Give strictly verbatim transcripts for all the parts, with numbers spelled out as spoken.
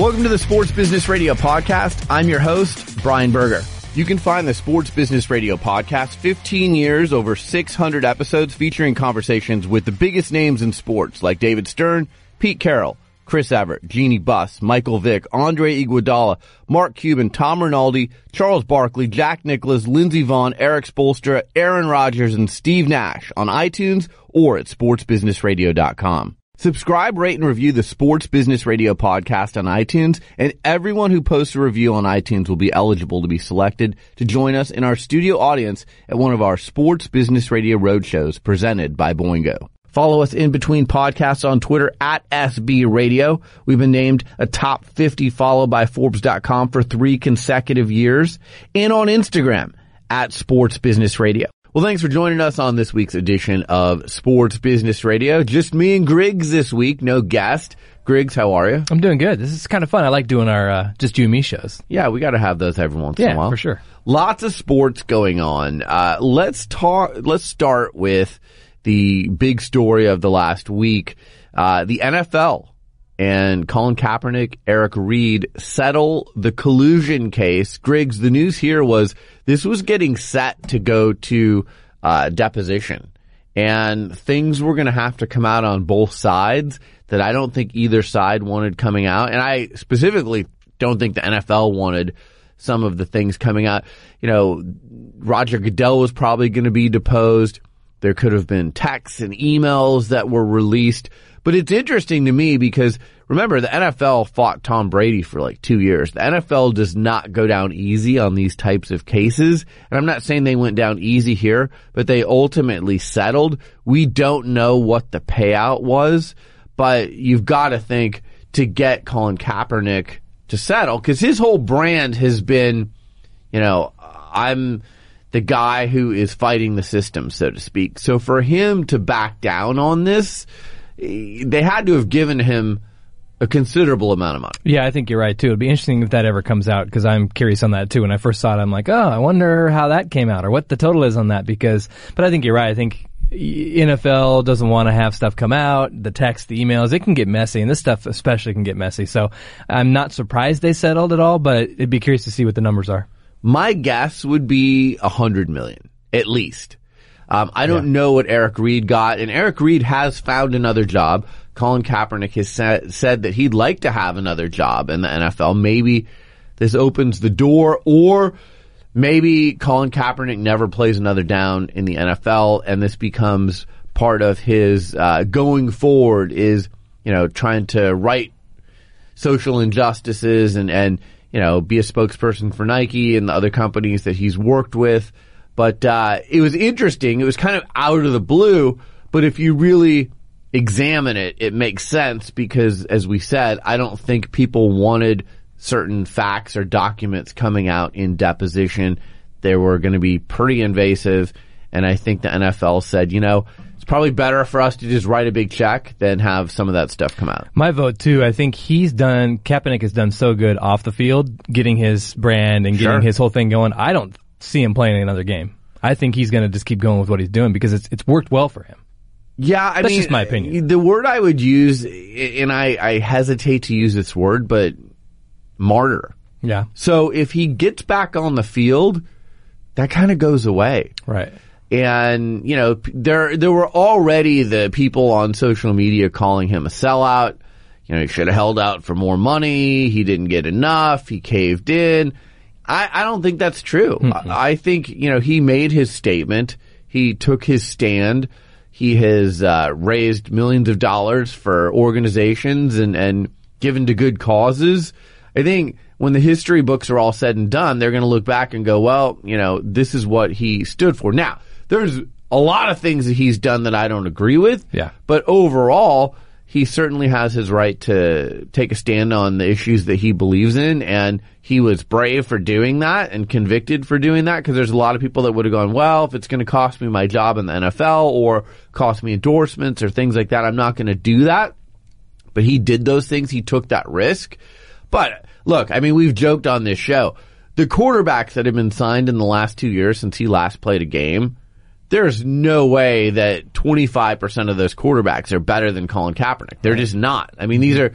Welcome to the Sports Business Radio Podcast. I'm your host, Brian Berger. You can find the Sports Business Radio Podcast fifteen years, over six hundred episodes featuring conversations with the biggest names in sports like David Stern, Pete Carroll, Chris Everett, Jeannie Buss, Michael Vick, Andre Iguodala, Mark Cuban, Tom Rinaldi, Charles Barkley, Jack Nicklaus, Lindsey Vonn, Eric Spoelstra, Aaron Rodgers, and Steve Nash on iTunes or at sports business radio dot com. Subscribe, rate, and review the Sports Business Radio Podcast on iTunes, and everyone who posts a review on iTunes will be eligible to be selected to join us in our studio audience at one of our Sports Business Radio Roadshows presented by Boingo. Follow us in between podcasts on Twitter at S B Radio. We've been named a top fifty follow by Forbes dot com for three consecutive years, and on Instagram at Sports Business Radio. Well, thanks for joining us on this week's edition of Sports Business Radio. Just me and Griggs this week, no guest. Griggs, how are you? I'm doing good. This is kind of fun. I like doing our uh, just you and me shows. Yeah, we got to have those every once yeah, in a while. Yeah, for sure. Lots of sports going on. Uh, let's talk. Let's start with the big story of the last week, uh, the N F L and Colin Kaepernick, Eric Reid settle the collusion case. Griggs, the news here was this was getting set to go to uh, deposition, and things were going to have to come out on both sides that I don't think either side wanted coming out, and I specifically don't think the N F L wanted some of the things coming out. You know, Roger Goodell was probably going to be deposed. There could have been texts and emails that were released. But it's interesting to me because, remember, the N F L fought Tom Brady for like two years. The N F L does not go down easy on these types of cases. And I'm not saying they went down easy here, but they ultimately settled. We don't know what the payout was, but you've got to think to get Colin Kaepernick to settle, because his whole brand has been, you know, I'm the guy who is fighting the system, so to speak. So for him to back down on this, they had to have given him a considerable amount of money. Yeah, I think you're right, too. It'd be interesting if that ever comes out, because I'm curious on that, too. When I first saw it, I'm like, oh, I wonder how that came out or what the total is on that. Because, but I think you're right. I think N F L doesn't want to have stuff come out, the text, the emails. It can get messy, and this stuff especially can get messy. So I'm not surprised they settled at all, but it'd be curious to see what the numbers are. My guess would be one hundred million dollars, at least. Um, I don't yeah. know what Eric Reid got, and Eric Reid has found another job. Colin Kaepernick has sa- said that he'd like to have another job in the N F L. Maybe this opens the door, or maybe Colin Kaepernick never plays another down in the N F L, and this becomes part of his uh, going forward is, you know, trying to right social injustices and, and you know, be a spokesperson for Nike and the other companies that he's worked with. But uh, it was interesting. It was kind of out of the blue, but if you really examine it, it makes sense because, as we said, I don't think people wanted certain facts or documents coming out in deposition. They were going to be pretty invasive, and I think the N F L said, you know, it's probably better for us to just write a big check than have some of that stuff come out. My vote, too. I think he's done, Kaepernick has done so good off the field, getting his brand and getting sure. his whole thing going. I don't see him playing another game. I think he's going to just keep going with what he's doing because it's it's worked well for him. Yeah, I That's mean, just my opinion. The word I would use, and I, I hesitate to use this word, but martyr. Yeah. So if he gets back on the field, that kind of goes away. Right. And, you know, there there were already the people on social media calling him a sellout. You know, he should have held out for more money. He didn't get enough. He caved in. I, I don't think that's true. Mm-hmm. I, I think, you know, he made his statement. He took his stand. He has uh, raised millions of dollars for organizations and, and given to good causes. I think when the history books are all said and done, they're going to look back and go, well, you know, this is what he stood for. Now, there's a lot of things that he's done that I don't agree with. Yeah. But overall, he certainly has his right to take a stand on the issues that he believes in. And he was brave for doing that and convicted for doing that, because there's a lot of people that would have gone, well, if it's going to cost me my job in the N F L or cost me endorsements or things like that, I'm not going to do that. But he did those things. He took that risk. But look, I mean, we've joked on this show. The quarterbacks that have been signed in the last two years since he last played a game, there's no way that twenty-five percent of those quarterbacks are better than Colin Kaepernick. They're just not. I mean, these are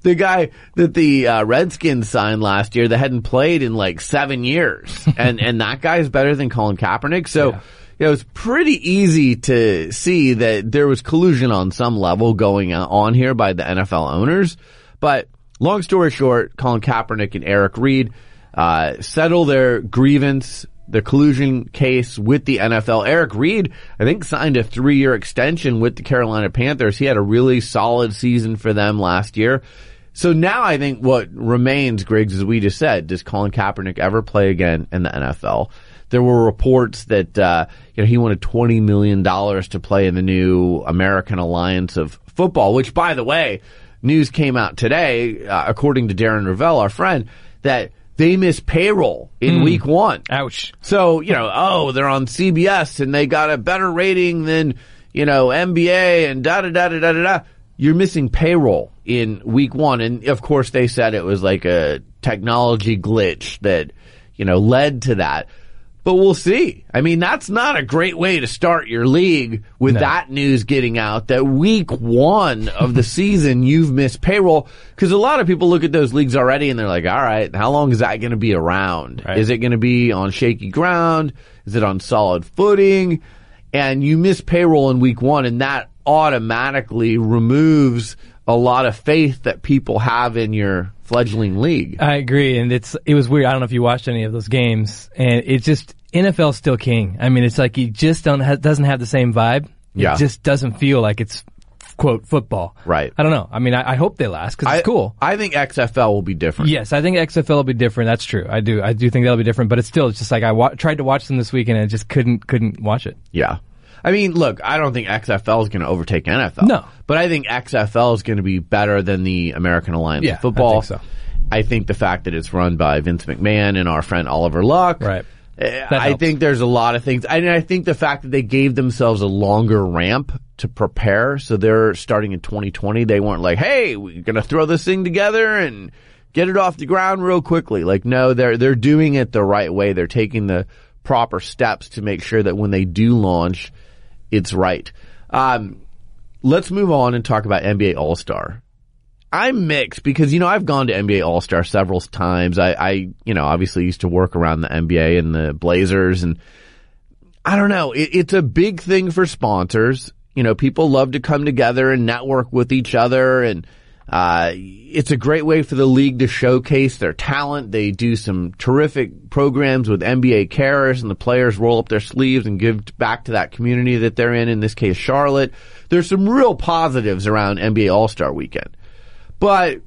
the guy that the uh, Redskins signed last year that hadn't played in like seven years. and and that guy's better than Colin Kaepernick. So yeah. you know, it's pretty easy to see that there was collusion on some level going on here by the N F L owners. But long story short, Colin Kaepernick and Eric Reid uh settle their grievance, the collusion case with the N F L. Eric Reid, I think, signed a three-year extension with the Carolina Panthers. He had a really solid season for them last year. So now I think what remains, Griggs, as we just said, does Colin Kaepernick ever play again in the N F L? There were reports that uh, you know, he wanted twenty million dollars to play in the new American Alliance of Football, which, by the way, news came out today, uh, according to Darren Revelle, our friend, that they missed payroll in mm. week one. Ouch. So, you know, oh, they're on C B S and they got a better rating than, you know, N B A and da-da-da-da-da-da. You're missing payroll in week one. And, of course, they said it was like a technology glitch that, you know, led to that. But we'll see. I mean, that's not a great way to start your league with no. that news getting out that week one of the season you've missed payroll. Because a lot of people look at those leagues already and they're like, all right, how long is that going to be around? Right. Is it going to be on shaky ground? Is it on solid footing? And you miss payroll in week one, and that automatically removes a lot of faith that people have in your fledgling league. I agree, and it's it was weird. I don't know if you watched any of those games, and it's just N F L's still king. I mean, it's like you just don't ha- doesn't have the same vibe. Yeah. It just doesn't feel like it's, quote, football. Right. I don't know. I mean, I, I hope they last because it's I, cool. I think X F L will be different. Yes, I think X F L will be different. That's true. I do. I do think that'll be different, but it's still it's just like I wa- tried to watch them this weekend and I just couldn't couldn't watch it. Yeah. I mean, look, I don't think X F L is going to overtake N F L. No. But I think X F L is going to be better than the American Alliance yeah, of Football. I think so. I think the fact that it's run by Vince McMahon and our friend Oliver Luck. Right. That I helps. think there's a lot of things. I mean, I think the fact that they gave themselves a longer ramp to prepare, so they're starting in twenty twenty, they weren't like, hey, we're going to throw this thing together and get it off the ground real quickly. Like, no, they're they're doing it the right way. They're taking the proper steps to make sure that when they do launch, it's right. Um, let's move on and talk about N B A All-Star. I'm mixed because, you know, I've gone to N B A All-Star several times. I, I, you know, obviously used to work around the N B A and the Blazers, and I don't know. It, it's a big thing for sponsors. You know, people love to come together and network with each other, and uh, it's a great way for the league to showcase their talent. They do some terrific programs with N B A Cares, and the players roll up their sleeves and give back to that community that they're in, in this case, Charlotte. There's some real positives around N B A All-Star Weekend. But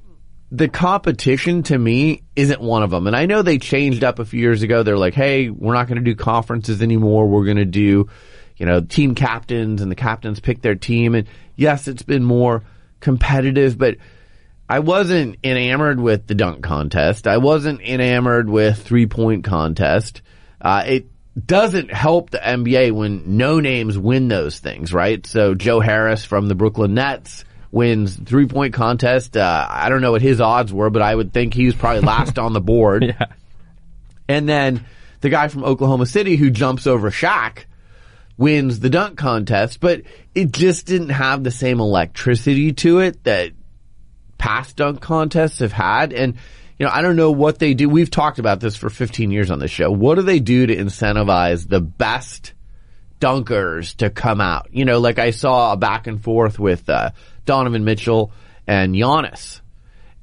the competition, to me, isn't one of them. And I know they changed up a few years ago. They're like, hey, we're not going to do conferences anymore. We're going to do, you know, team captains, and the captains pick their team. And yes, it's been more competitive, but I wasn't enamored with the dunk contest. I wasn't enamored with three-point contest. Uh, it doesn't help the N B A when no-names win those things, right? So Joe Harris from the Brooklyn Nets wins three-point contest. Uh, I don't know what his odds were, but I would think he was probably last on the board. Yeah. And then the guy from Oklahoma City who jumps over Shaq wins the dunk contest, but it just didn't have the same electricity to it that past dunk contests have had. And, you know, I don't know what they do. We've talked about this for fifteen years on this show. What do they do to incentivize the best dunkers to come out? You know, like I saw a back and forth with uh, Donovan Mitchell and Giannis.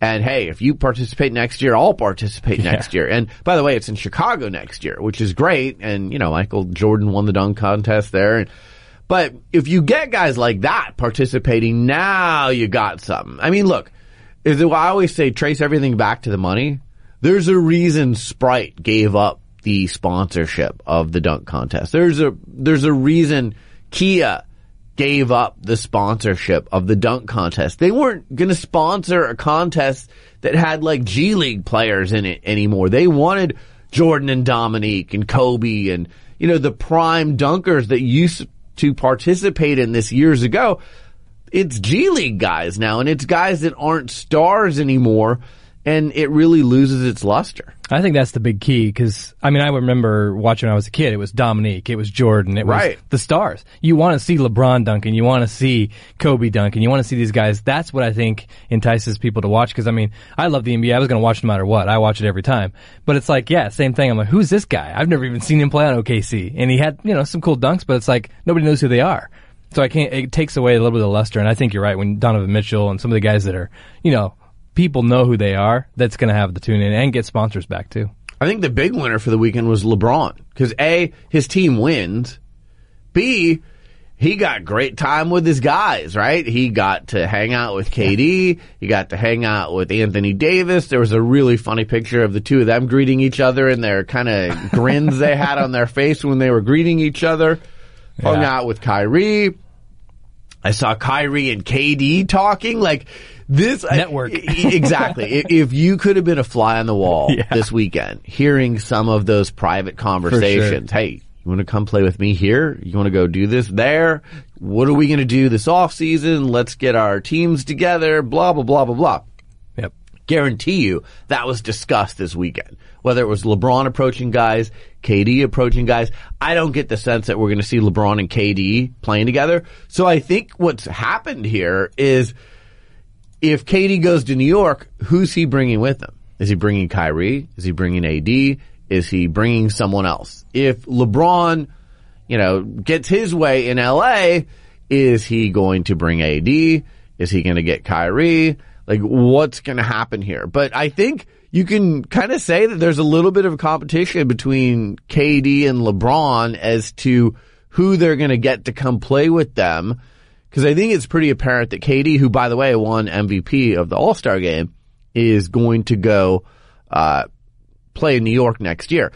And, hey, if you participate next year, I'll participate yeah. next year. And, by the way, it's in Chicago next year, which is great. And, you know, Michael Jordan won the dunk contest there. And, but if you get guys like that participating, now you got something. I mean, look, is it, I always say trace everything back to the money. There's a reason Sprite gave up the sponsorship of the dunk contest. There's a there's a reason Kia gave up the sponsorship of the dunk contest. They weren't going to sponsor a contest that had like G League players in it anymore. They wanted Jordan and Dominique and Kobe and, you know, the prime dunkers that used to participate in this years ago. It's G League guys now, and it's guys that aren't stars anymore. and it really loses its luster. I think that's the big key, because, I mean, I remember watching when I was a kid. It was Dominique, it was Jordan, it was right. the stars. You want to see LeBron dunking, you want to see Kobe dunking, you want to see these guys. That's what I think entices people to watch, because, I mean, I love the N B A. I was going to watch no matter what. I watch it every time. But it's like, yeah, same thing. I'm like, who's this guy? I've never even seen him play on O K C. And he had, you know, some cool dunks, but it's like, nobody knows who they are. So I can't, it takes away a little bit of the luster, and I think you're right, when Donovan Mitchell and some of the guys that are, you know, people know who they are, that's going to have the tune in and get sponsors back too. I think the big winner for the weekend was LeBron, because A, his team wins, B, he got great time with his guys, right? He got to hang out with K D, he got to hang out with Anthony Davis. There was a really funny picture of the two of them greeting each other and their kind of grins they had on their face when they were greeting each other. Yeah. Hung out with Kyrie. I saw Kyrie and K D talking, like, this network. I, exactly. If you could have been a fly on the wall yeah. this weekend, hearing some of those private conversations. Sure. Hey, you want to come play with me here? You want to go do this there? What are we going to do this off season? Let's get our teams together. Blah, blah, blah, blah, blah. Yep. Guarantee you that was discussed this weekend. Whether it was LeBron approaching guys, K D approaching guys, I don't get the sense that we're going to see LeBron and K D playing together. So I think what's happened here is, if K D goes to New York, who's he bringing with him? Is he bringing Kyrie? Is he bringing A D? Is he bringing someone else? If LeBron, you know, gets his way in L A, is he going to bring A D? Is he going to get Kyrie? Like, what's going to happen here? But I think you can kind of say that there's a little bit of a competition between K D and LeBron as to who they're going to get to come play with them. Because I think it's pretty apparent that K D, who, by the way, won M V P of the All-Star game, is going to go uh play in New York next year.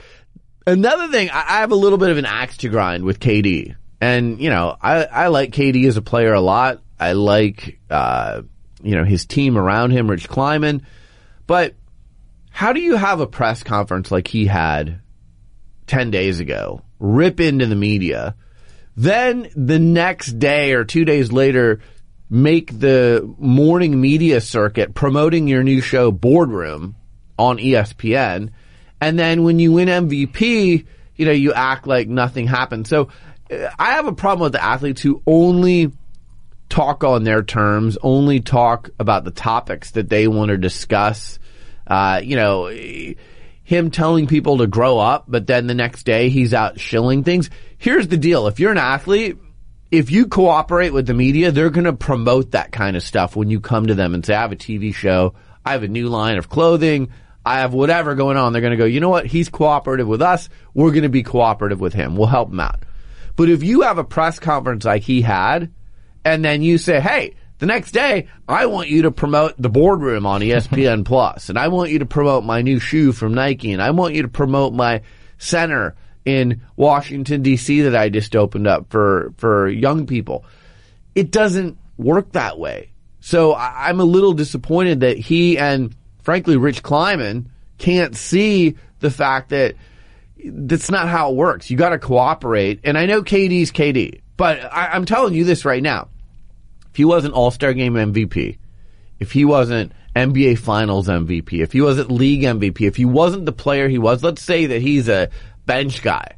Another thing, I have a little bit of an axe to grind with K D. And, you know, I, I like K D as a player a lot. I like, uh you know, his team around him, Rich Kleiman. But how do you have a press conference like he had ten days ago, rip into the media, then the next day or two days later, make the morning media circuit promoting your new show, Boardroom, on E S P N. And then when you win M V P, you know, you act like nothing happened. So I have a problem with the athletes who only talk on their terms, only talk about the topics that they want to discuss. Uh, you know, him telling people to grow up, but then the next day he's out shilling things. Here's the deal. If you're an athlete, if you cooperate with the media, they're going to promote that kind of stuff when you come to them and say, I have a T V show, I have a new line of clothing, I have whatever going on. They're going to go, you know what? He's cooperative with us. We're going to be cooperative with him. We'll help him out. But if you have a press conference like he had, and then you say, hey, the next day, I want you to promote the Boardroom on E S P N Plus, and I want you to promote my new shoe from Nike, and I want you to promote my center in Washington, D C that I just opened up for, for young people. It doesn't work that way. So I, I'm a little disappointed that he and, frankly, Rich Kleiman can't see the fact that that's not how it works. You got to cooperate. And I know K D's K D, but I, I'm telling you this right now. If he wasn't All-Star Game M V P, if he wasn't N B A Finals M V P, if he wasn't League M V P, if he wasn't the player he was, let's say that he's a bench guy,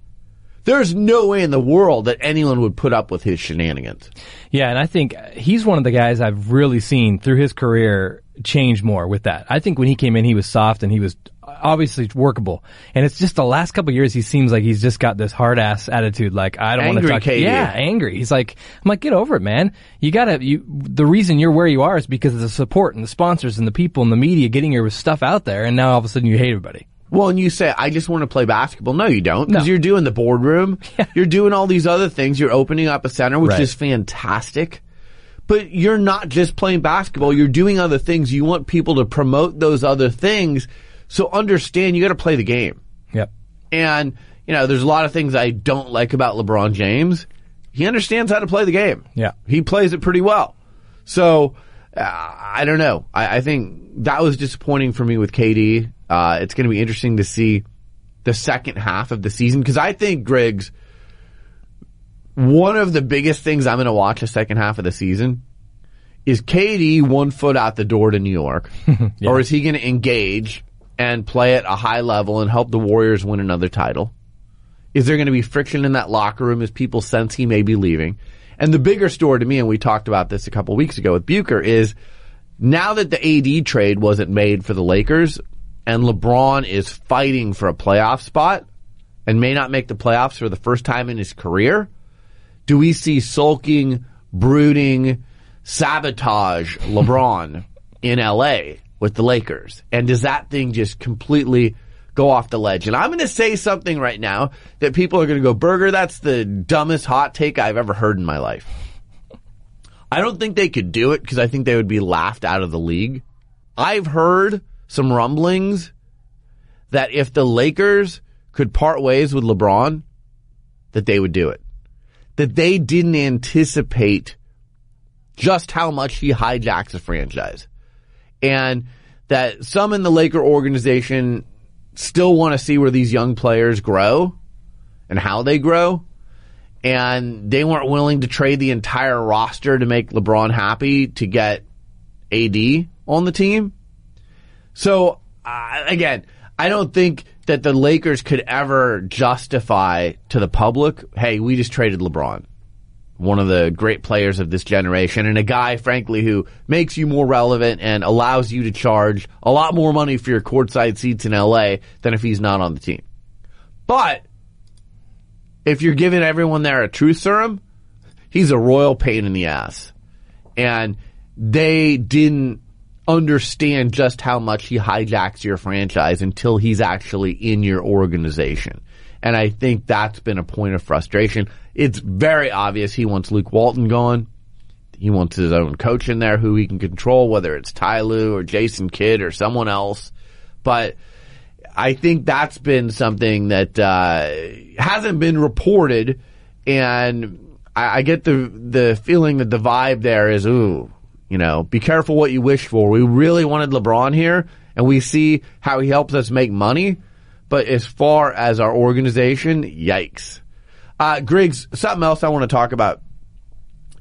there's no way in the world that anyone would put up with his shenanigans. Yeah, and I think he's one of the guys I've really seen through his career change more with that. I think when he came in, he was soft and he was obviously workable. And it's just the last couple of years, he seems like he's just got this hard-ass attitude, like, I don't want to talk to you. Yeah, angry. He's like, I'm like, get over it, man. You gotta, you, the reason you're where you are is because of the support and the sponsors and the people and the media getting your stuff out there, and now all of a sudden you hate everybody. Well, and you say, I just want to play basketball. No, you don't, because no. You're doing the Boardroom. Yeah. You're doing all these other things. You're opening up a center, which right. is fantastic. But you're not just playing basketball. You're doing other things. You want people to promote those other things. So understand, you got to play the game. Yep. And, you know, there's a lot of things I don't like about LeBron James. He understands how to play the game. Yeah. He plays it pretty well. So, uh, I don't know. I, I think that was disappointing for me with K D. Uh, it's going to be interesting to see the second half of the season, because I think, Griggs, one of the biggest things I'm going to watch the second half of the season is K D one foot out the door to New York? Yeah. Or is he going to engage and play at a high level and help the Warriors win another title? Is there going to be friction in that locker room as people sense he may be leaving? And the bigger story to me, and we talked about this a couple weeks ago with Bucher, is now that the A D trade wasn't made for the Lakers and LeBron is fighting for a playoff spot and may not make the playoffs for the first time in his career, do we see sulking, brooding, sabotage LeBron in L A with the Lakers? And does that thing just completely go off the ledge? And I'm going to say something right now that people are going to go, Berger, that's the dumbest hot take I've ever heard in my life. I don't think they could do it because I think they would be laughed out of the league. I've heard some rumblings that if the Lakers could part ways with LeBron, that they would do it. That they didn't anticipate just how much he hijacks the franchise. And that some in the Laker organization still want to see where these young players grow and how they grow. And they weren't willing to trade the entire roster to make LeBron happy to get A D on the team. So, uh, again, I don't think that the Lakers could ever justify to the public, hey, we just traded LeBron, one of the great players of this generation, and a guy, frankly, who makes you more relevant and allows you to charge a lot more money for your courtside seats in L A than if he's not on the team. But if you're giving everyone there a truth serum, he's a royal pain in the ass. And they didn't understand just how much he hijacks your franchise until he's actually in your organization. And I think that's been a point of frustration. It's very obvious he wants Luke Walton gone. He wants his own coach in there who he can control, whether it's Ty Lue or Jason Kidd or someone else. But I think that's been something that uh hasn't been reported, and I, I get the the feeling that the vibe there is, ooh, you know, be careful what you wish for. We really wanted LeBron here, and we see how he helps us make money. But as far as our organization, yikes. Uh, Griggs, something else I want to talk about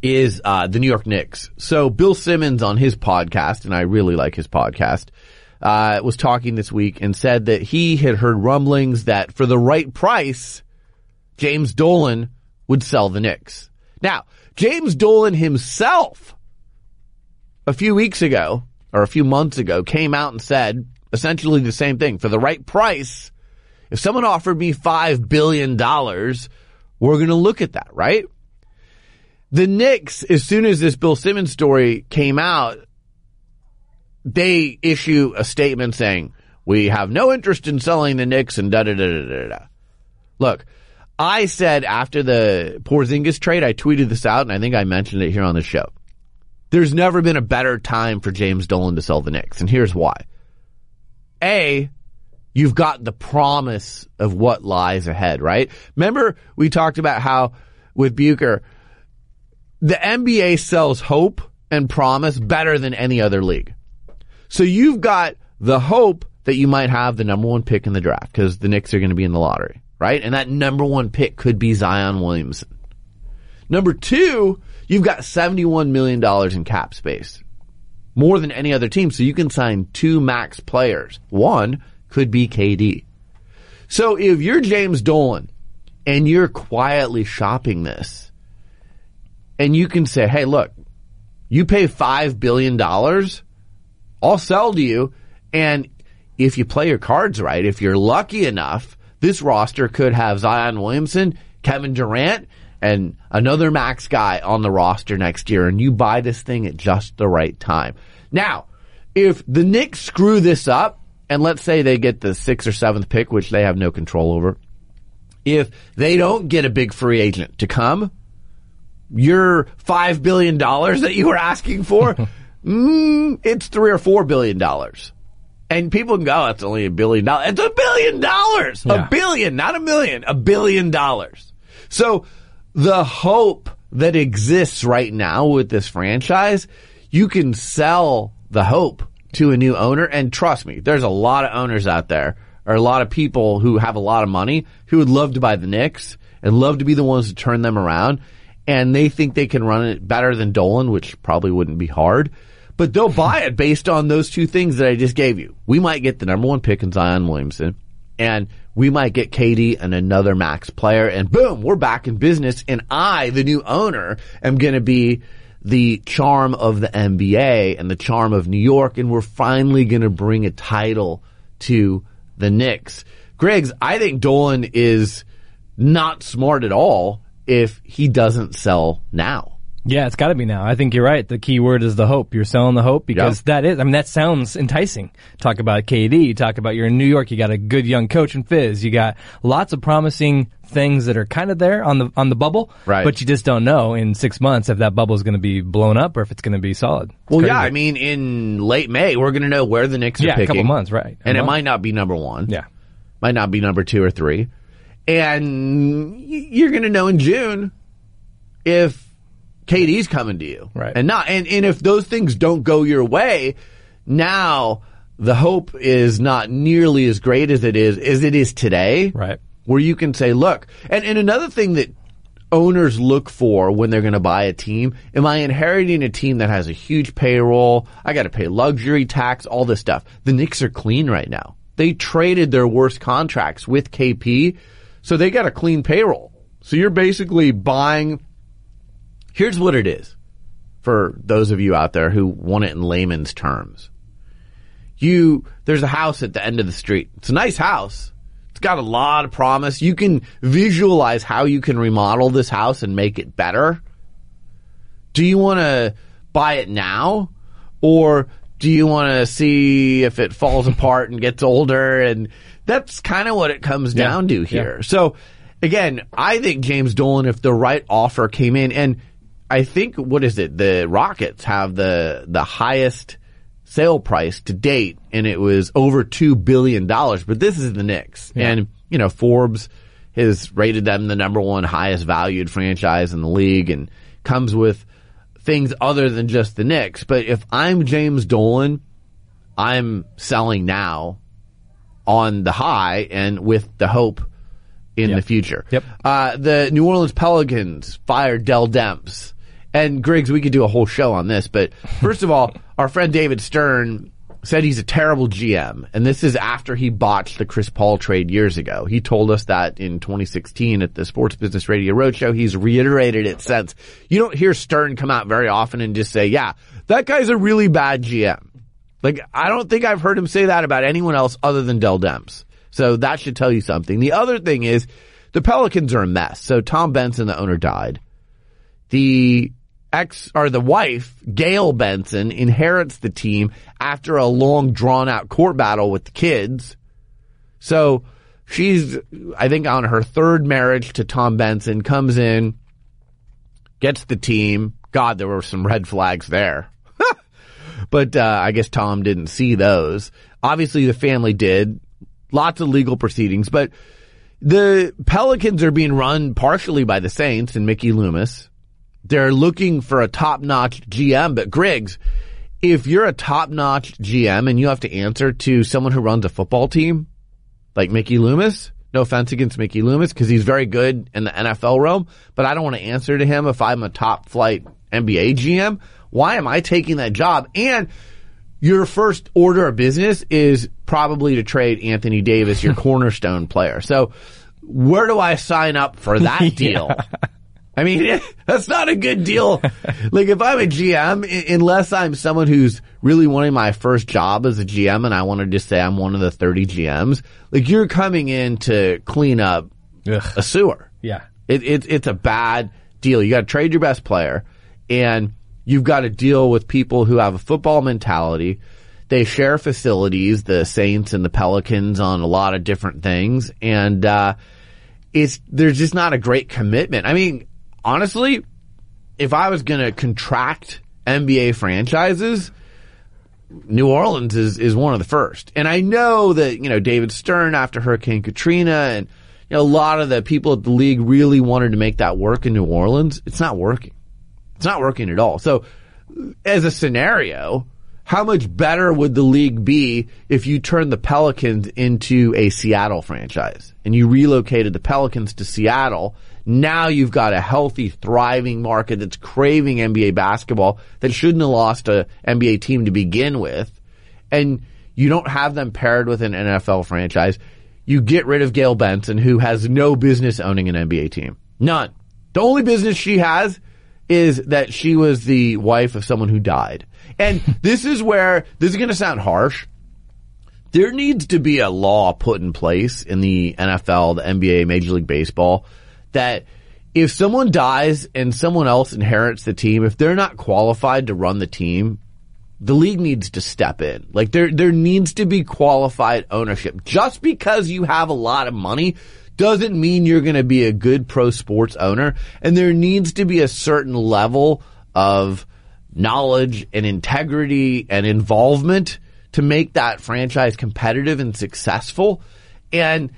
is uh, the New York Knicks. So Bill Simmons on his podcast, and I really like his podcast, uh, was talking this week and said that he had heard rumblings that for the right price, James Dolan would sell the Knicks. Now, James Dolan himself a few weeks ago, or a few months ago, came out and said essentially the same thing. For the right price, if someone offered me five billion dollars, we're going to look at that, right? The Knicks, as soon as this Bill Simmons story came out, they issue a statement saying, we have no interest in selling the Knicks and da-da-da-da-da-da. Look, I said after the Porzingis trade, I tweeted this out, and I think I mentioned it here on the show. There's never been a better time for James Dolan to sell the Knicks, and here's why. A, you've got the promise of what lies ahead, right? Remember, we talked about how, with Bucher, the N B A sells hope and promise better than any other league. So you've got the hope that you might have the number one pick in the draft because the Knicks are going to be in the lottery, right? And that number one pick could be Zion Williamson. Number two, you've got seventy-one million dollars in cap space, more than any other team, so you can sign two max players. One could be K D. So if you're James Dolan and you're quietly shopping this, and you can say, hey, look, you pay five billion dollars, I'll sell to you, and if you play your cards right, if you're lucky enough, this roster could have Zion Williamson, Kevin Durant, and another max guy on the roster next year, and you buy this thing at just the right time. Now, if the Knicks screw this up, and let's say they get the sixth or seventh pick, which they have no control over, if they don't get a big free agent to come, your five billion dollars that you were asking for, mm, it's three or four billion dollars. And people can go, oh, that's only a billion dollars. It's a billion dollars! Yeah. A billion, not a million, a billion dollars. So, the hope that exists right now with this franchise, you can sell the hope to a new owner. And trust me, there's a lot of owners out there, or a lot of people who have a lot of money, who would love to buy the Knicks and love to be the ones to turn them around. and they think they can run it better than Dolan, which probably wouldn't be hard. But they'll buy it based on those two things that I just gave you. We might get the number one pick in Zion Williamson, and we might get K D and another max player, and boom, we're back in business, and I, the new owner, am going to be the charm of the N B A and the charm of New York, and we're finally going to bring a title to the Knicks. Griggs, I think Dolan is not smart at all if he doesn't sell now. Yeah, it's got to be now. I think you're right. The key word is the hope. You're selling the hope because yep. that is, I mean, that sounds enticing. Talk about K D. You talk about you're in New York. You got a good young coach in Fizz. You got lots of promising things that are kind of there on the on the bubble. Right. But you just don't know in six months if that bubble is going to be blown up or if it's going to be solid. It's well, crazy. yeah. I mean, in late May, we're going to know where the Knicks are yeah, picking. Yeah, a couple months, right. A and month. It might not be number one. Yeah. Might not be number two or three. And you're going to know in June if K D's coming to you. Right. And not, and, and if those things don't go your way, now the hope is not nearly as great as it is, as it is today. Right. Where you can say, look, and, and another thing that owners look for when they're going to buy a team, am I inheriting a team that has a huge payroll? I got to pay luxury tax, all this stuff. The Knicks are clean right now. They traded their worst contracts with K P, so they got a clean payroll. So you're basically buying. Here's what it is, for those of you out there who want it in layman's terms. You, there's a house at the end of the street. It's a nice house. It's got a lot of promise. You can visualize how you can remodel this house and make it better. Do you want to buy it now? Or do you want to see if it falls apart and gets older? And that's kind of what it comes yeah. down to here. Yeah. So, again, I think James Dolan, if the right offer came in, and I think, what is it, the Rockets have the the highest sale price to date, and it was over two billion dollars, but this is the Knicks. Yeah. And, you know, Forbes has rated them the number one highest valued franchise in the league and comes with things other than just the Knicks. But if I'm James Dolan, I'm selling now on the high and with the hope in yep. the future. Yep. Uh, the New Orleans Pelicans fired Dell Demps. And Griggs, we could do a whole show on this, but first of all, our friend David Stern said he's a terrible G M, and this is after he botched the Chris Paul trade years ago. He told us that in twenty sixteen at the Sports Business Radio Roadshow. He's reiterated it since. You don't hear Stern come out very often and just say, yeah, that guy's a really bad G M. Like, I don't think I've heard him say that about anyone else other than Dell Demps. So that should tell you something. The other thing is the Pelicans are a mess. So Tom Benson, the owner, died. The ex or the wife, Gail Benson, inherits the team after a long drawn out court battle with the kids. So she's, I think, on her third marriage to Tom Benson, comes in, gets the team. God, there were some red flags there. But uh, I guess Tom didn't see those. Obviously the family did. Lots of legal proceedings, but the Pelicans are being run partially by the Saints and Mickey Loomis. They're looking for a top-notch G M, but Griggs, if you're a top-notch G M and you have to answer to someone who runs a football team, like Mickey Loomis, no offense against Mickey Loomis, because he's very good in the N F L realm, but I don't want to answer to him if I'm a top-flight N B A G M. Why am I taking that job? And your first order of business is probably to trade Anthony Davis, your cornerstone player. So where do I sign up for that deal? Yeah. I mean, that's not a good deal. Like, if I'm a G M, unless I'm someone who's really wanting my first job as a G M and I want to just say I'm one of the thirty G Ms, like, you're coming in to clean up Ugh. a sewer. Yeah. It, it, it's a bad deal. You got to trade your best player, and you've got to deal with people who have a football mentality. They share facilities, the Saints and the Pelicans, on a lot of different things. And uh it's there's just not a great commitment. I mean, honestly, if I was going to contract N B A franchises, New Orleans is, is one of the first. And I know that, you know, David Stern after Hurricane Katrina and, you know, a lot of the people at the league really wanted to make that work in New Orleans. It's not working. It's not working at all. So as a scenario, How much better would the league be if you turned the Pelicans into a Seattle franchise and you relocated the Pelicans to Seattle? Now you've got a healthy, thriving market that's craving N B A basketball that shouldn't have lost an N B A team to begin with. And you don't have them paired with an N F L franchise. You get rid of Gayle Benson, who has no business owning an N B A team. None. The only business she has is that she was the wife of someone who died. And this is where, this is going to sound harsh. There needs to be a law put in place in the N F L, the N B A, Major League Baseball, that if someone dies and someone else inherits the team, if they're not qualified to run the team, the league needs to step in. Like, there there needs to be qualified ownership. Just because you have a lot of money doesn't mean you're going to be a good pro sports owner. And there needs to be a certain level of knowledge and integrity and involvement to make that franchise competitive and successful. And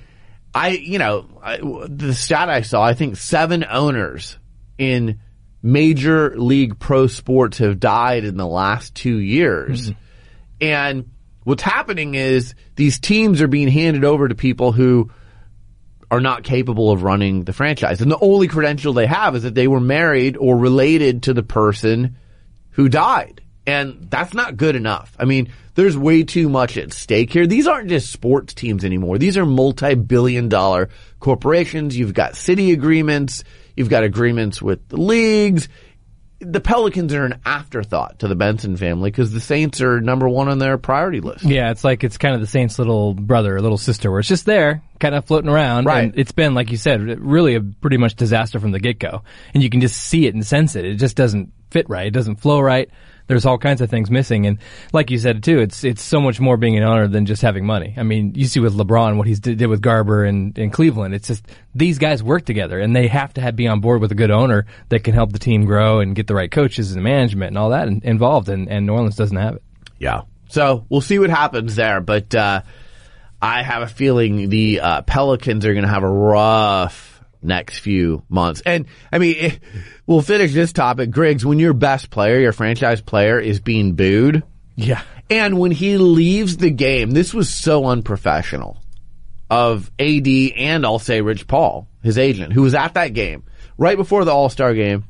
I, you know, I, the stat I saw, I think seven owners in major league pro sports have died in the last two years. Mm-hmm. And what's happening is these teams are being handed over to people who are not capable of running the franchise. And the only credential they have is that they were married or related to the person who died. And that's not good enough. I mean, there's way too much at stake here. These aren't just sports teams anymore. These are multi-billion dollar corporations. You've got city agreements. You've got agreements with the leagues. The Pelicans are an afterthought to the Benson family because the Saints are number one on their priority list. Yeah, it's like it's kind of the Saints' little brother, little sister, where it's just there, kind of floating around. Right. And it's been, like you said, really a pretty much disaster from the get-go. And you can just see it and sense it. It just doesn't fit right. It doesn't flow right. There's all kinds of things missing. And like you said, too, it's it's so much more being an owner than just having money. I mean, you see with LeBron what he did with Garber and, and Cleveland. It's just these guys work together, and they have to have, be on board with a good owner that can help the team grow and get the right coaches and management and all that in, involved, and, and New Orleans doesn't have it. Yeah. So we'll see what happens there. But uh, I have a feeling the uh, Pelicans are going to have a rough next few months. And, I mean, it, we'll finish this topic. Griggs, when your best player, your franchise player, is being booed. Yeah. And when he leaves the game, this was so unprofessional of A D and, I'll say, Rich Paul, his agent, who was at that game. Right before the All-Star game,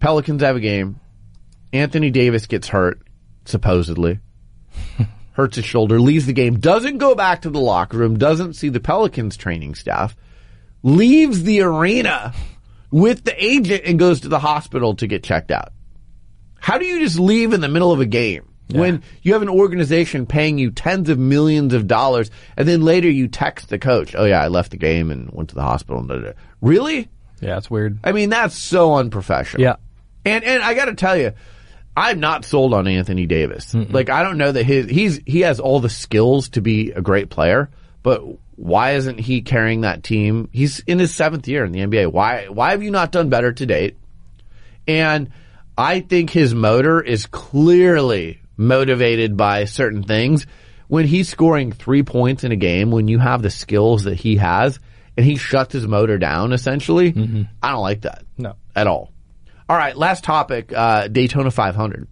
Pelicans have a game. Anthony Davis gets hurt, supposedly. Hurts his shoulder, leaves the game, doesn't go back to the locker room, doesn't see the Pelicans training staff. Leaves the arena with the agent and goes to the hospital to get checked out. How do you just leave in the middle of a game yeah. when you have an organization paying you tens of millions of dollars and then later you text the coach, oh yeah, I left the game and went to the hospital. And da, da. Really? Yeah, it's weird. I mean, that's so unprofessional. Yeah. And, and I gotta tell you, I'm not sold on Anthony Davis. Mm-mm. Like, I don't know that his, he's, he has all the skills to be a great player, but why isn't he carrying that team? He's in his seventh year in the N B A. Why why have you not done better to date? And I think his motor is clearly motivated by certain things. When he's scoring three points in a game, when you have the skills that he has, and he shuts his motor down, essentially, mm-hmm. I don't like that. No. At all. All right, last topic, uh, Daytona five hundred.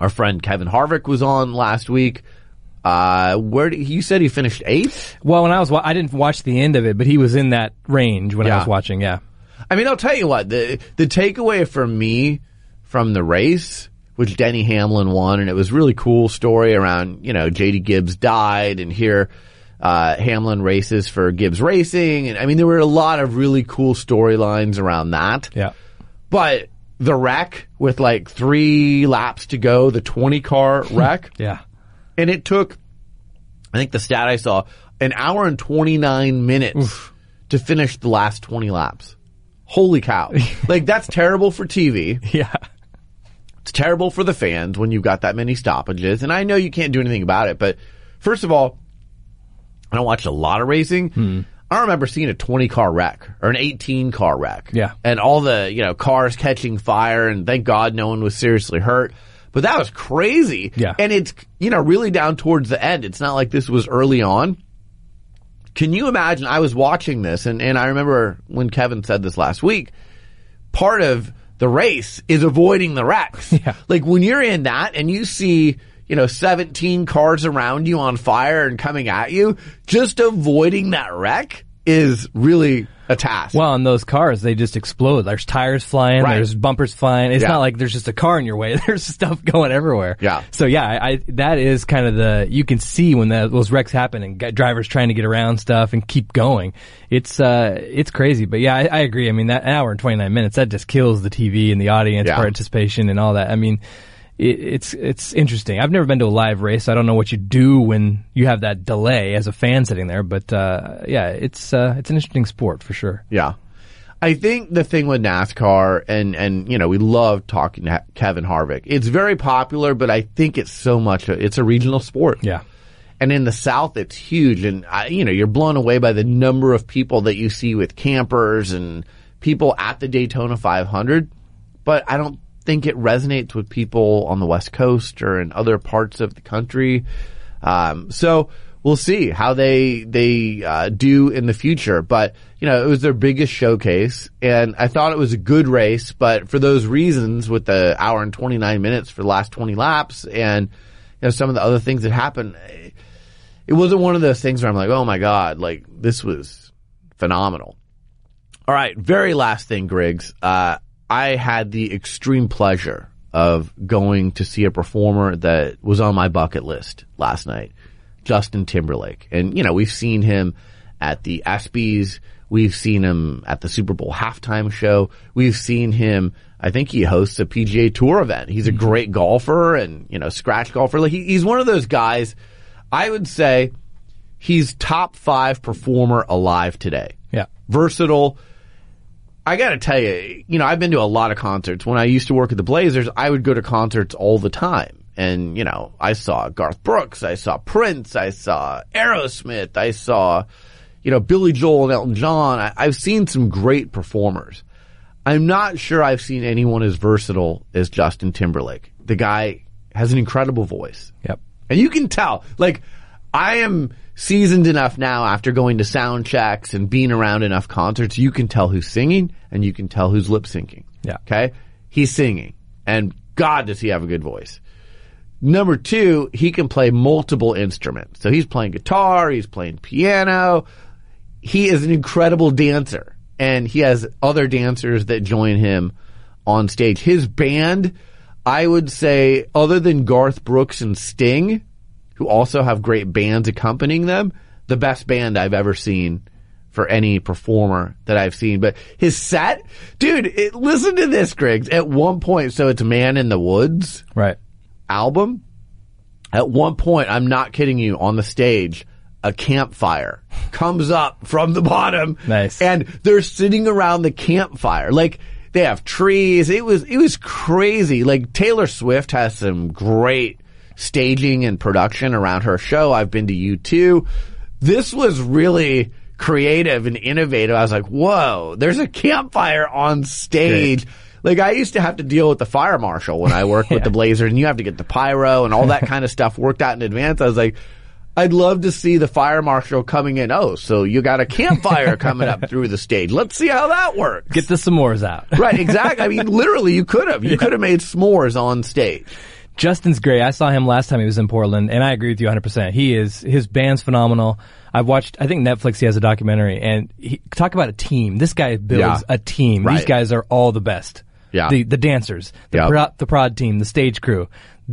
Our friend Kevin Harvick was on last week. Uh, where did, you said he finished eighth? Well, when I was, wa- I didn't watch the end of it, but he was in that range when yeah. I was watching. Yeah, I mean, I'll tell you what, the the takeaway for me from the race, which Denny Hamlin won, and it was a really cool story around, you know, J D Gibbs died, and here uh, Hamlin races for Gibbs Racing, and I mean, there were a lot of really cool storylines around that. Yeah, but the wreck with like three laps to go, the twenty car wreck. yeah. And it took, I think the stat I saw, an hour and twenty-nine minutes Oof. to finish the last twenty laps. Holy cow. Like, that's terrible for T V. Yeah. It's terrible for the fans when you've got that many stoppages. And I know you can't do anything about it, but first of all, I don't watch a lot of racing. Hmm. I don't remember seeing a twenty-car wreck or an eighteen-car wreck. Yeah. And all the, you know, cars catching fire, and thank God no one was seriously hurt. But that was crazy. Yeah. And it's, you know, really down towards the end. It's not like this was early on. Can you imagine? I was watching this, and, and I remember when Kevin said this last week, part of the race is avoiding the wrecks. Yeah. Like when you're in that and you see, you know, seventeen cars around you on fire and coming at you, just avoiding that wreck is really a task. Well, and those cars, they just explode. There's tires flying, right. There's bumpers flying. It's yeah. not like there's just a car in your way. There's stuff going everywhere. Yeah. So yeah, I, I that is kind of the, you can see when that, those wrecks happen and drivers trying to get around stuff and keep going. It's, uh, it's crazy. But yeah, I, I agree. I mean, that hour and twenty-nine minutes, that just kills the T V and the audience yeah. participation and all that. I mean, it, it's, it's interesting. I've never been to a live race. So I don't know what you do when you have that delay as a fan sitting there, but, uh, yeah, it's, uh, it's an interesting sport for sure. Yeah. I think the thing with NASCAR and, and, you know, we love talking to Kevin Harvick. It's very popular, but I think it's so much, it's a regional sport. Yeah. And in the South, it's huge. And I, you know, you're blown away by the number of people that you see with campers and people at the Daytona five hundred, but I don't think it resonates with people on the West Coast or in other parts of the country. Um, so we'll see how they they uh, do in the future. But, you know, it was their biggest showcase, and I thought it was a good race, but for those reasons, with the hour and twenty-nine minutes for the last twenty laps and, you know, some of the other things that happened, it wasn't one of those things where I'm like, oh, my God, like, this was phenomenal. All right, very last thing, Griggs. Uh I had the extreme pleasure of going to see a performer that was on my bucket list last night, Justin Timberlake. And, you know, we've seen him at the ESPYs. We've seen him at the Super Bowl halftime show. We've seen him, I think he hosts a P G A Tour event. He's a great golfer and, you know, scratch golfer. Like he, he's one of those guys, I would say he's top five performer alive today. Yeah. Versatile. I gotta tell you, you know, I've been to a lot of concerts. When I used to work at the Blazers, I would go to concerts all the time. And, you know, I saw Garth Brooks, I saw Prince, I saw Aerosmith, I saw, you know, Billy Joel and Elton John. I, I've seen some great performers. I'm not sure I've seen anyone as versatile as Justin Timberlake. The guy has an incredible voice. Yep. And you can tell, like, I am seasoned enough now after going to sound checks and being around enough concerts, you can tell who's singing and you can tell who's lip syncing. Yeah. Okay? He's singing. And God, does he have a good voice. Number two, he can play multiple instruments. So he's playing guitar, he's playing piano. He is an incredible dancer. And he has other dancers that join him on stage. His band, I would say, other than Garth Brooks and Sting, who also have great bands accompanying them, the best band I've ever seen for any performer that I've seen. But his set, dude, it, listen to this, Griggs. At one point, so it's Man in the Woods right. album. At one point, I'm not kidding you, on the stage, a campfire comes up from the bottom. Nice. And they're sitting around the campfire. Like, they have trees. It was, it was crazy. Like, Taylor Swift has some great staging and production around her show. I've been to U two. This was really creative and innovative. I was like, whoa, there's a campfire on stage. Good. Like, I used to have to deal with the fire marshal when I worked yeah. with the Blazers, and you have to get the pyro and all that kind of stuff worked out in advance. I was like, I'd love to see the fire marshal coming in. Oh, so you got a campfire coming up through the stage. Let's see how that works. Get the s'mores out. Right, exactly. I mean, literally, you could have. You yeah. could have made s'mores on stage. Justin's great. I saw him last time he was in Portland, and I agree with you one hundred percent. He is, his band's phenomenal. I've watched, I think Netflix, he has a documentary, and he, talk about a team. This guy builds yeah. a team. Right. These guys are all the best. Yeah. The, the dancers, the, yep. pro, the prod team, the stage crew.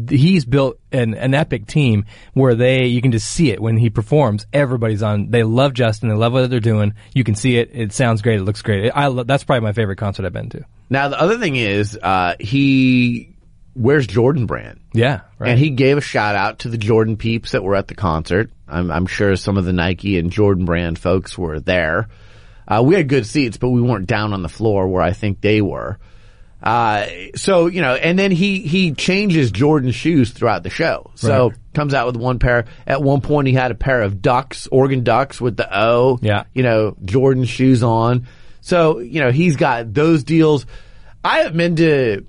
He's built an, an epic team where they, you can just see it when he performs. Everybody's on, they love Justin, they love what they're doing. You can see it, it sounds great, it looks great. I lo- that's probably my favorite concert I've been to. Now, the other thing is, uh, he, Where's Jordan Brand? Yeah, right. And he gave a shout out to the Jordan peeps that were at the concert. I'm, I'm sure some of the Nike and Jordan Brand folks were there. Uh, we had good seats, but we weren't down on the floor where I think they were. Uh, so, you know, and then he, he changes Jordan's shoes throughout the show. So, right. comes out with one pair. At one point he had a pair of Ducks, Oregon Ducks with the O, yeah. you know, Jordan shoes on. So, you know, he's got those deals. I have been to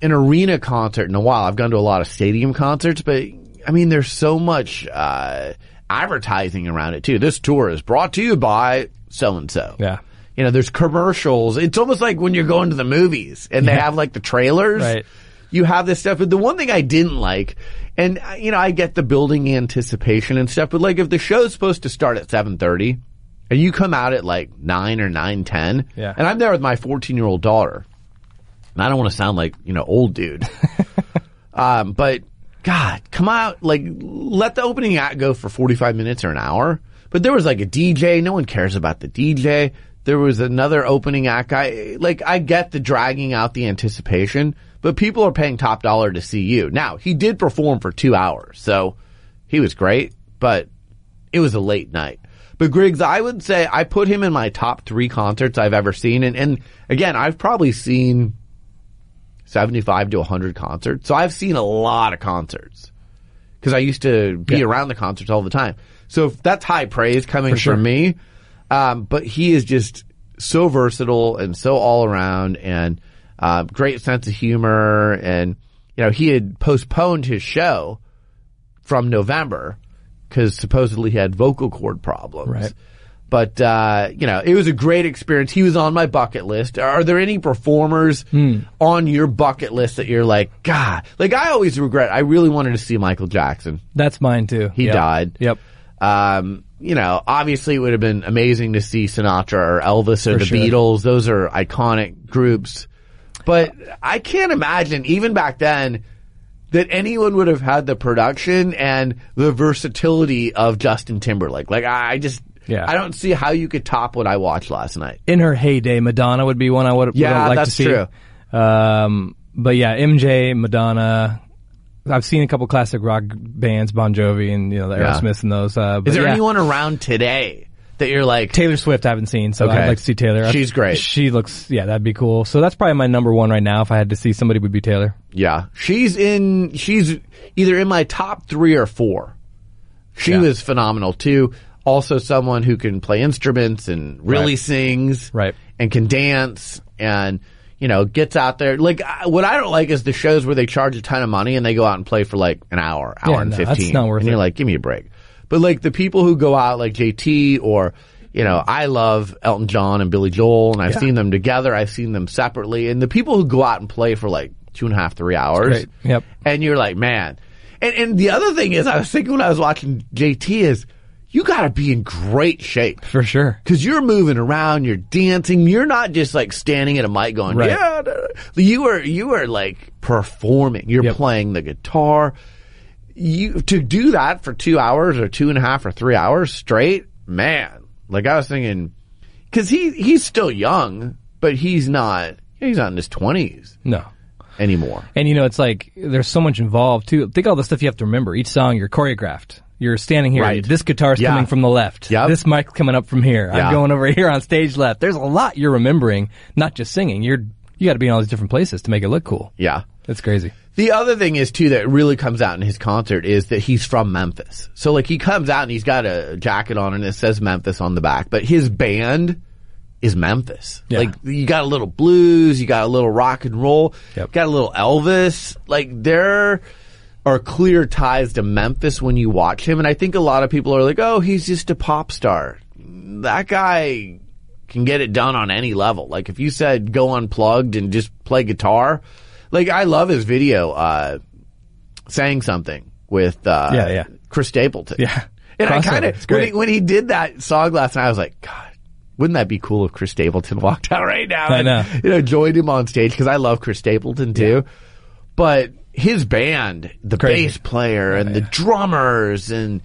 an arena concert in a while. I've gone to a lot of stadium concerts, but I mean, there's so much uh advertising around it too. This tour is brought to you by so and so. Yeah. you know, there's commercials. It's almost like when you're going to the movies and they yeah. have like the trailers. Right. You have this stuff. But the one thing I didn't like, and you know, I get the building anticipation and stuff, but like if the show's supposed to start at seven thirty and you come out at like nine or nine ten, yeah. and I'm there with my fourteen-year-old daughter, and I don't want to sound like, you know, old dude, um, but God, come out, like let the opening act go for forty-five minutes or an hour. But there was like a D J. No one cares about the D J. There was another opening act. I, like, I get the dragging out the anticipation, but people are paying top dollar to see you. Now, he did perform for two hours, so he was great, but it was a late night. But Griggs, I would say I put him in my top three concerts I've ever seen. And, and again, I've probably seen seventy-five to one hundred concerts. So I've seen a lot of concerts because I used to be yeah. around the concerts all the time. So that's high praise coming sure. from me. Um, but he is just so versatile and so all around, and uh, great sense of humor. And, you know, he had postponed his show from November because supposedly he had vocal cord problems. Right. But, uh, you know, it was a great experience. He was on my bucket list. Are there any performers mm. on your bucket list that you're like, God? Like, I always regret, I really wanted to see Michael Jackson. That's mine, too. He yep. died. Yep. Um, you know, obviously it would have been amazing to see Sinatra or Elvis or For the sure. Beatles. Those are iconic groups. But I can't imagine, even back then, that anyone would have had the production and the versatility of Justin Timberlake. Like, I just, yeah. I don't see how you could top what I watched last night. In her heyday, Madonna would be one I would have yeah, liked to see. Yeah, that's true. Um, but yeah, M J, Madonna. I've seen a couple classic rock bands, Bon Jovi and, you know, the Aerosmith yeah. and those. Uh, but Is there yeah. anyone around today that you're like? Taylor Swift I haven't seen, so okay. I'd like to see Taylor. She's great. She looks, yeah, that'd be cool. So that's probably my number one right now. If I had to see somebody, it would be Taylor. Yeah. She's in, she's either in my top three or four. She yeah. was phenomenal too. Also someone who can play instruments and really right. sings right. and can dance and, you know, gets out there. Like, what I don't like is the shows where they charge a ton of money and they go out and play for like an hour, hour yeah, and no, fifteen. That's not worth and it. You're like, give me a break. But like the people who go out like J T or, you know, I love Elton John and Billy Joel, and I've yeah. seen them together. I've seen them separately. And the people who go out and play for like two and a half, three hours. Yep. And you're like, man. And, and the other thing is, I was thinking when I was watching J T is, you gotta be in great shape. For sure. Cause you're moving around, you're dancing, you're not just like standing at a mic going, right. yeah, da, da. You are, you are like performing, you're yep. playing the guitar. You, to do that for two hours or two and a half or three hours straight, man, like I was thinking, cause he, he's still young, but he's not, he's not in his twenties. No. Anymore. And you know, it's like, there's so much involved too. Think all the stuff you have to remember. Each song you're choreographed. You're standing here. Right. This guitar's yeah. coming from the left. Yep. This mic's coming up from here. Yeah. I'm going over here on stage left. There's a lot you're remembering, not just singing. You're you got to be in all these different places to make it look cool. Yeah, that's crazy. The other thing is too that really comes out in his concert is that he's from Memphis. So like he comes out and he's got a jacket on and it says Memphis on the back, but his band is Memphis. Yeah. Like you got a little blues, you got a little rock and roll, yep. got a little Elvis. Like they're. Are clear ties to Memphis when you watch him. And I think a lot of people are like, oh, he's just a pop star. That guy can get it done on any level. Like if you said go unplugged and just play guitar, like I love his video, uh, saying something with, uh, yeah, yeah. Chris Stapleton. Yeah. And Crossover. I kind of, when he, when he did that song last night, I was like, God, wouldn't that be cool if Chris Stapleton walked out right now and, I know. you know, joined him on stage? Cause I love Chris Stapleton too, yeah. but, his band, the Crazy. bass player and yeah, the yeah. drummers and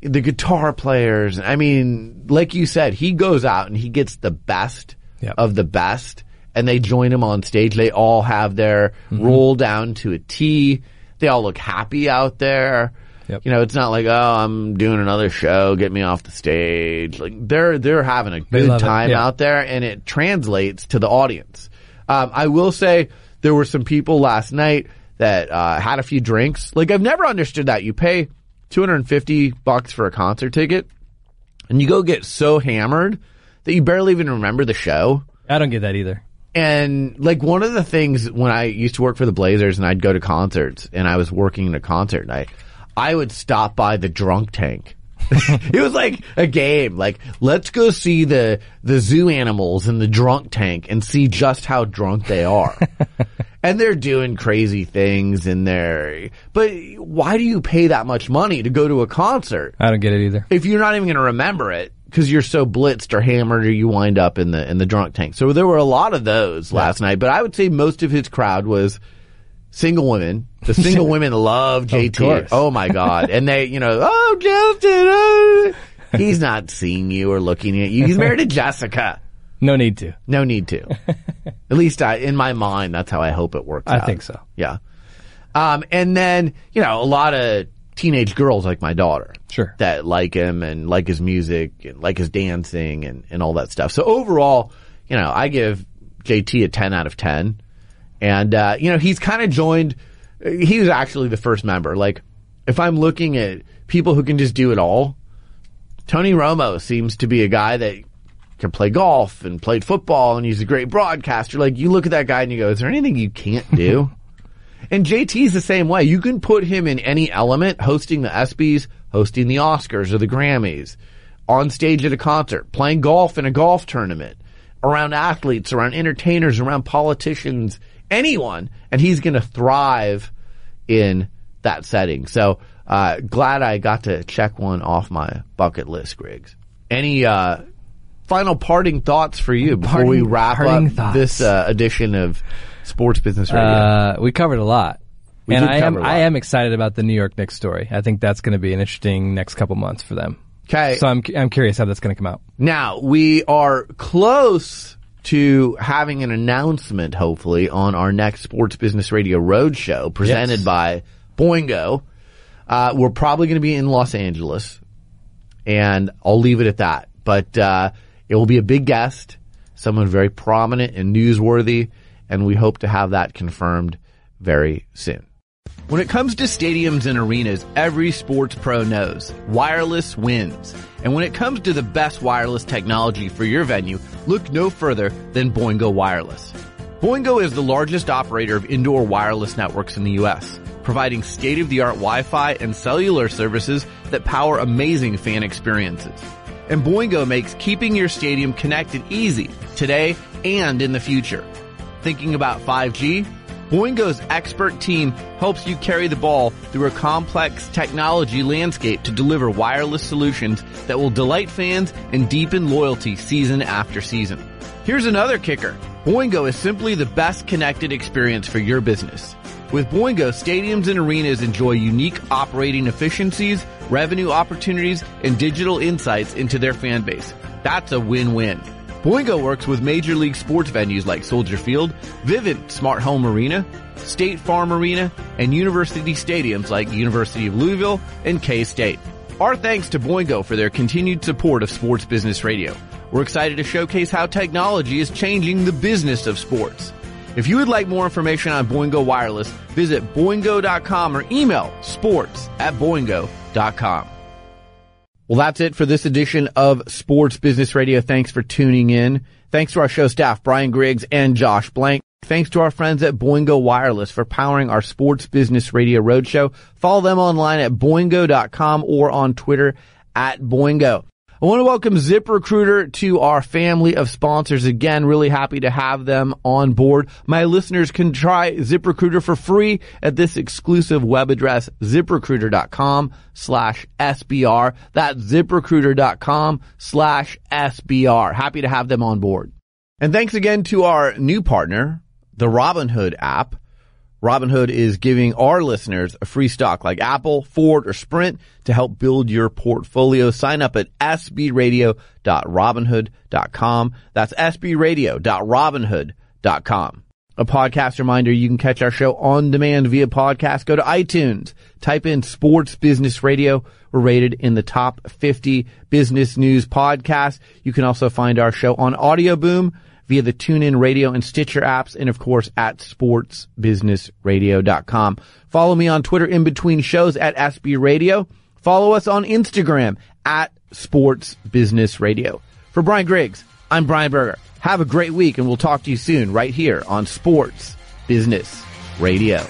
the guitar players. I mean, like you said, he goes out and he gets the best yep. of the best, and they join him on stage. They all have their mm-hmm. roll down to a T. They all look happy out there. Yep. You know, it's not like, oh, I'm doing another show, get me off the stage. Like they're they're having a good time yeah. out there, and it translates to the audience. Um, I will say there were some people last night that uh had a few drinks. Like, I've never understood that. You pay two hundred fifty bucks for a concert ticket, and you go get so hammered that you barely even remember the show. I don't get that either. And, like, one of the things when I used to work for the Blazers and I'd go to concerts, and I was working in a concert night, I would stop by the drunk tank It was like a game. Like, let's go see the the zoo animals in the drunk tank and see just how drunk they are. And they're doing crazy things in there. But why do you pay that much money to go to a concert? I don't get it either. If you're not even going to remember it because you're so blitzed or hammered or you wind up in the in the drunk tank. So there were a lot of those yeah. last night. But I would say most of his crowd was single women. The single women love J T. Oh, my God. And they, you know, oh, Justin, oh. He's not seeing you or looking at you. He's married to Jessica. No need to. No need to. At least I, in my mind, that's how I hope it works I out. I think so. Yeah. Um, and then, you know, a lot of teenage girls like my daughter. Sure. That like him and like his music and like his dancing and, and all that stuff. So overall, you know, I give J T a ten out of ten. And, uh, you know, he's kind of joined, he was actually the first member. Like, if I'm looking at people who can just do it all, Tony Romo seems to be a guy that can play golf and played football and he's a great broadcaster. Like, you look at that guy and you go, is there anything you can't do? And J T's the same way. You can put him in any element, hosting the ESPYs, hosting the Oscars or the Grammys, on stage at a concert, playing golf in a golf tournament, around athletes, around entertainers, around politicians, anyone, and he's going to thrive in that setting. So uh glad I got to check one off my bucket list, Griggs. Any uh final parting thoughts for you before parting, we wrap up thoughts. This uh, edition of Sports Business Radio? Uh, we covered a lot. We and did I am a lot. I am excited about the New York Knicks story. I think that's going to be an interesting next couple months for them. Okay. So I'm I'm curious how that's going to come out. Now, we are close to having an announcement, hopefully, on our next Sports Business Radio Roadshow presented yes. by Boingo. Uh, we're probably going to be in Los Angeles, and I'll leave it at that. But uh, it will be a big guest, someone very prominent and newsworthy, and we hope to have that confirmed very soon. When it comes to stadiums and arenas, every sports pro knows wireless wins. And when it comes to the best wireless technology for your venue, look no further than Boingo Wireless. Boingo is the largest operator of indoor wireless networks in the U S, providing state-of-the-art Wi-Fi and cellular services that power amazing fan experiences. And Boingo makes keeping your stadium connected easy today and in the future. Thinking about five G? Boingo's expert team helps you carry the ball through a complex technology landscape to deliver wireless solutions that will delight fans and deepen loyalty season after season. Here's another kicker. Boingo is simply the best connected experience for your business. With Boingo, stadiums and arenas enjoy unique operating efficiencies, revenue opportunities, and digital insights into their fan base. That's a win-win. Boingo works with major league sports venues like Soldier Field, Vivint Smart Home Arena, State Farm Arena, and university stadiums like University of Louisville and K-State. Our thanks to Boingo for their continued support of Sports Business Radio. We're excited to showcase how technology is changing the business of sports. If you would like more information on Boingo Wireless, visit boingo dot com or email sports at boingo dot com. Well, that's it for this edition of Sports Business Radio. Thanks for tuning in. Thanks to our show staff, Brian Griggs and Josh Blank. Thanks to our friends at Boingo Wireless for powering our Sports Business Radio Roadshow. Follow them online at boingo dot com or on Twitter at Boingo. I want to welcome ZipRecruiter to our family of sponsors. Again, really happy to have them on board. My listeners can try ZipRecruiter for free at this exclusive web address, zip recruiter dot com slash S B R. That's zip recruiter dot com slash S B R. Happy to have them on board. And thanks again to our new partner, the Robinhood app. Robinhood is giving our listeners a free stock like Apple, Ford, or Sprint to help build your portfolio. Sign up at s b radio dot robinhood dot com. That's s b radio dot robinhood dot com. A podcast reminder, you can catch our show on demand via podcast. Go to iTunes, type in Sports Business Radio. We're rated in the top fifty business news podcasts. You can also find our show on Audioboom, via the TuneIn Radio and Stitcher apps, and of course at sports business radio dot com. Follow me on Twitter in between shows at S B Radio. Follow us on Instagram at Sports Business Radio. For Brian Griggs, I'm Brian Berger. Have a great week, and we'll talk to you soon right here on Sports Business Radio.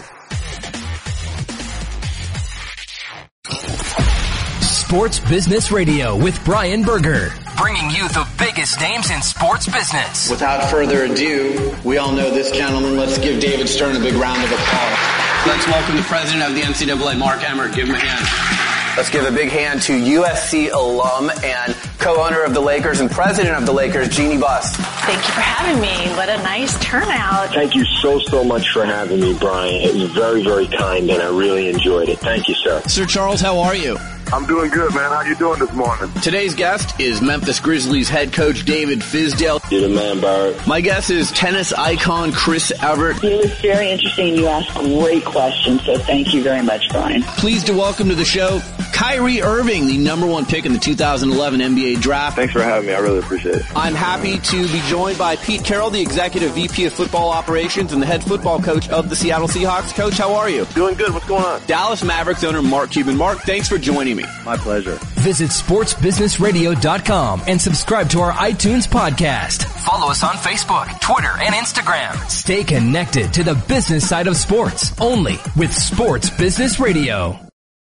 Sports Business Radio with Brian Berger, bringing you the biggest names in sports business. Without further ado, we all know this gentleman. Let's give David Stern a big round of applause. Let's welcome the president of the N C double A, Mark Emmert. Give him a hand. Let's give a big hand to U S C alum and co-owner of the Lakers and president of the Lakers, Jeannie Buss. Thank you for having me. What a nice turnout. Thank you so, so much for having me, Brian. It was very, very kind, and I really enjoyed it. Thank you, sir. Sir Charles, how are you? I'm doing good, man. How you doing this morning? Today's guest is Memphis Grizzlies head coach David Fizdale. You're the man, Barrett. My guest is tennis icon Chris Evert. It was very interesting. You asked great questions, so thank you very much, Brian. Pleased to welcome to the show Kyrie Irving, the number one pick in the two thousand eleven N B A draft. Thanks for having me. I really appreciate it. I'm happy to be joined by Pete Carroll, the executive V P of football operations and the head football coach of the Seattle Seahawks. Coach, how are you? Doing good. What's going on? Dallas Mavericks owner Mark Cuban. Mark, thanks for joining me. My pleasure. Visit sports business radio dot com and subscribe to our iTunes podcast. Follow us on Facebook, Twitter, and Instagram. Stay connected to the business side of sports, only with Sports Business Radio.